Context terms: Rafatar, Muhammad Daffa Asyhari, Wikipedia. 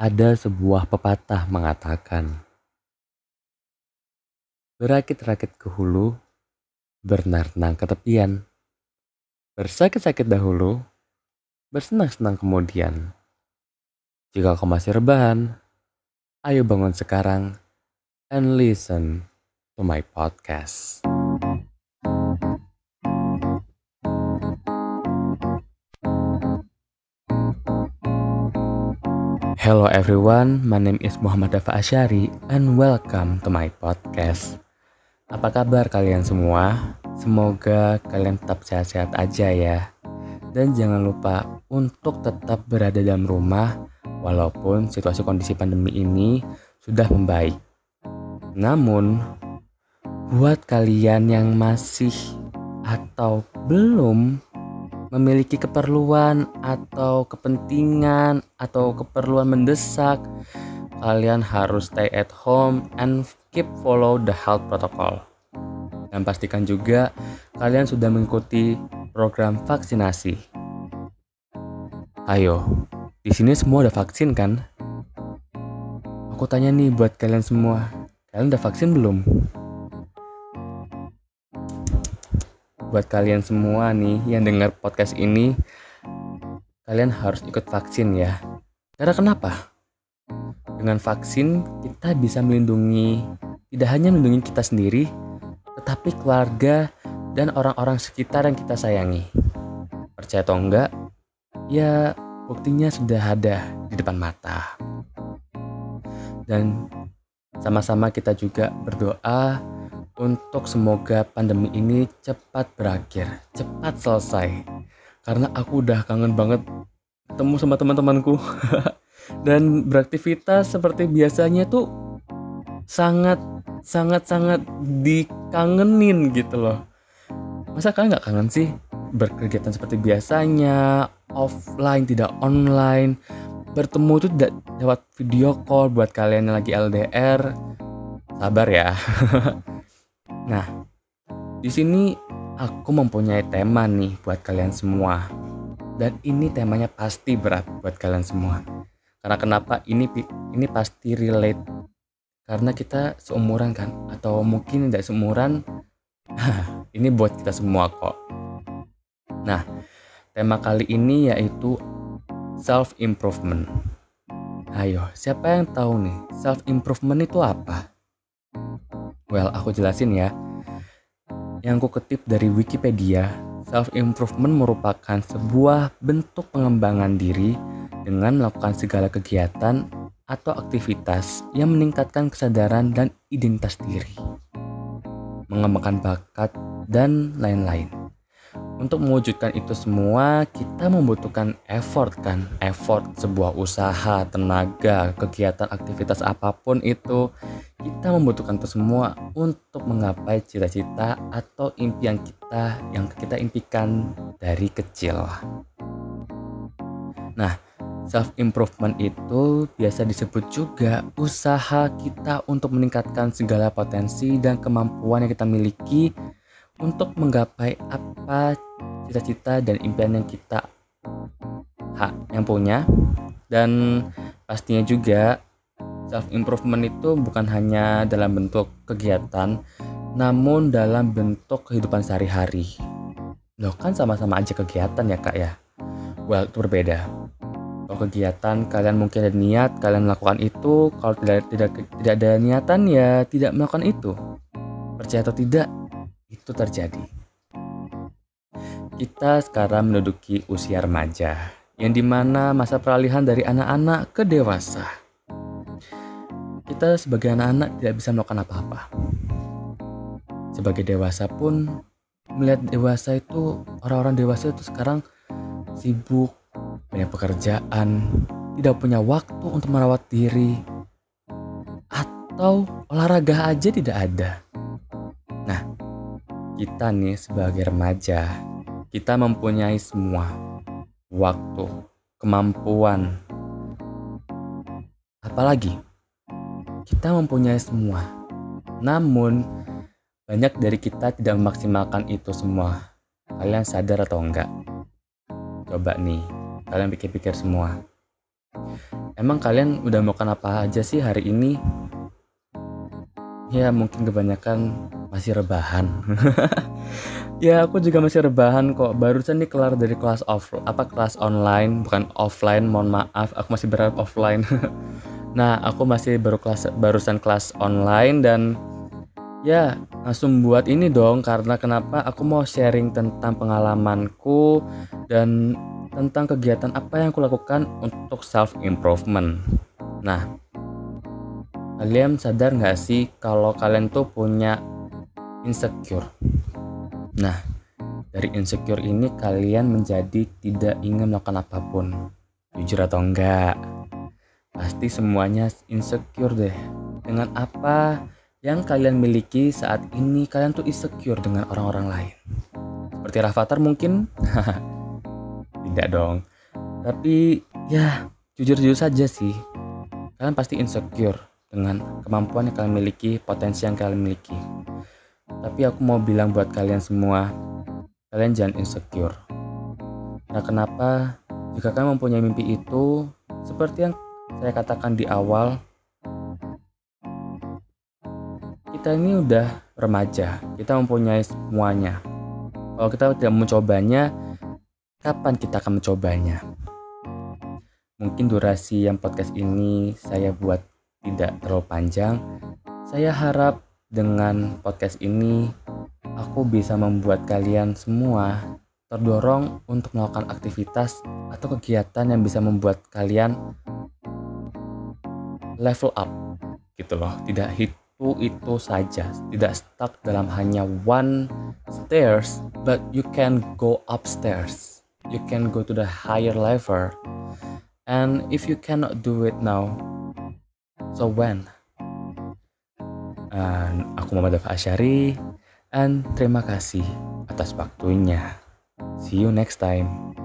Ada sebuah pepatah mengatakan, berakit-rakit ke hulu, berenang-renang ke tepian. Bersakit-sakit dahulu, bersenang-senang kemudian. Jika kau masih rebahan, ayo bangun sekarang and listen to my podcast. Hello everyone, my name is Muhammad Daffa Asyhari and welcome to my podcast. Apa kabar kalian semua? Semoga kalian tetap sehat-sehat aja ya. Dan jangan lupa untuk tetap berada dalam rumah walaupun situasi kondisi pandemi ini sudah membaik. Namun, buat kalian yang masih atau belum memiliki keperluan atau kepentingan atau keperluan mendesak, kalian harus stay at home and keep follow the health protocol. Dan pastikan juga kalian sudah mengikuti program vaksinasi. Ayo, di sini semua udah vaksin kan? Aku tanya nih buat kalian semua, kalian udah vaksin belum? Buat kalian semua nih yang dengar podcast ini, kalian harus ikut vaksin ya. Karena kenapa? Dengan vaksin kita bisa melindungi, tidak hanya melindungi kita sendiri, tetapi keluarga dan orang-orang sekitar yang kita sayangi. Percaya atau enggak, ya buktinya sudah ada di depan mata. Dan sama-sama kita juga berdoa untuk semoga pandemi ini cepat berakhir, cepat selesai. Karena aku udah kangen banget ketemu sama teman-temanku. Dan beraktivitas seperti biasanya tuh sangat dikangenin gitu loh. Masa kalian gak kangen sih? Berkegiatan seperti biasanya, offline tidak online. Bertemu tuh lewat video call buat kalian yang lagi LDR. Sabar ya. Nah, di sini aku mempunyai tema nih buat kalian semua. Dan ini temanya pasti berat buat kalian semua. Karena kenapa? Ini pasti relate. Karena kita seumuran kan, atau mungkin tidak seumuran. Ini buat kita semua kok. Nah, tema kali ini yaitu self improvement. Ayo, siapa yang tahu nih self improvement itu apa? Well, aku jelasin ya. Yang ku kutip dari Wikipedia, self-improvement merupakan sebuah bentuk pengembangan diri dengan melakukan segala kegiatan atau aktivitas yang meningkatkan kesadaran dan identitas diri, mengembangkan bakat, dan lain-lain. Untuk mewujudkan itu semua, kita membutuhkan effort kan? Effort sebuah usaha, tenaga, kegiatan, aktivitas apapun itu. Kita membutuhkan itu semua untuk menggapai cita-cita atau impian kita yang kita impikan dari kecil. Nah, self-improvement itu biasa disebut juga usaha kita untuk meningkatkan segala potensi dan kemampuan yang kita miliki untuk menggapai apa cita-cita dan impian yang kita yang punya. Dan pastinya juga self-improvement itu bukan hanya dalam bentuk kegiatan, namun dalam bentuk kehidupan sehari-hari. Loh kan sama-sama aja kegiatan ya kak ya? Well, itu berbeda. Kalau kegiatan, kalian mungkin ada niat, kalian melakukan itu. Kalau tidak ada niatan, ya tidak melakukan itu. Percaya atau tidak, itu terjadi. Kita sekarang menduduki usia remaja, yang dimana masa peralihan dari anak-anak ke dewasa. Kita sebagai anak-anak tidak bisa melakukan apa-apa. Sebagai dewasa pun, melihat dewasa itu, orang-orang dewasa itu sekarang sibuk, banyak pekerjaan, tidak punya waktu untuk merawat diri, atau olahraga aja tidak ada. Nah, kita nih sebagai remaja, kita mempunyai semua waktu, kemampuan, apalagi kita mempunyai semua, namun banyak dari kita tidak memaksimalkan itu semua. Kalian sadar atau enggak? Coba nih, kalian pikir-pikir semua. Emang kalian udah makan apa aja sih hari ini? Ya mungkin kebanyakan masih rebahan. Ya aku juga masih rebahan kok. Barusan nih kelar dari kelas online, bukan offline. Mohon maaf, aku masih berharap offline. Nah aku masih barusan kelas online dan ya langsung buat ini dong. Karena kenapa? Aku mau sharing tentang pengalamanku dan tentang kegiatan apa yang aku lakukan untuk self-improvement. Nah, kalian sadar nggak sih kalau kalian tuh punya insecure? Nah, dari insecure ini kalian menjadi tidak ingin melakukan apapun. Jujur atau enggak, pasti semuanya insecure deh. Dengan apa yang kalian miliki saat ini, kalian tuh insecure dengan orang-orang lain. Seperti Rafatar mungkin? Tidak dong, tapi ya jujur-jujur saja sih, kalian pasti insecure dengan kemampuan yang kalian miliki, potensi yang kalian miliki. Tapi aku mau bilang buat kalian semua, kalian jangan insecure. Nah kenapa? Jika kalian mempunyai mimpi itu, seperti yang saya katakan di awal, kita ini udah remaja, kita mempunyai semuanya. Kalau kita tidak mencobanya, kapan kita akan mencobanya? Mungkin durasi yang podcast ini saya buat tidak terlalu panjang. Saya harap dengan podcast ini aku bisa membuat kalian semua terdorong untuk melakukan aktivitas atau kegiatan yang bisa membuat kalian level up gitu loh. Tidak itu saja, tidak stuck dalam hanya one stairs, but you can go upstairs. You can go to the higher level. And if you cannot do it now, so when? Aku Muhammad Daffa Asyhari. And terima kasih atas waktunya. See you next time.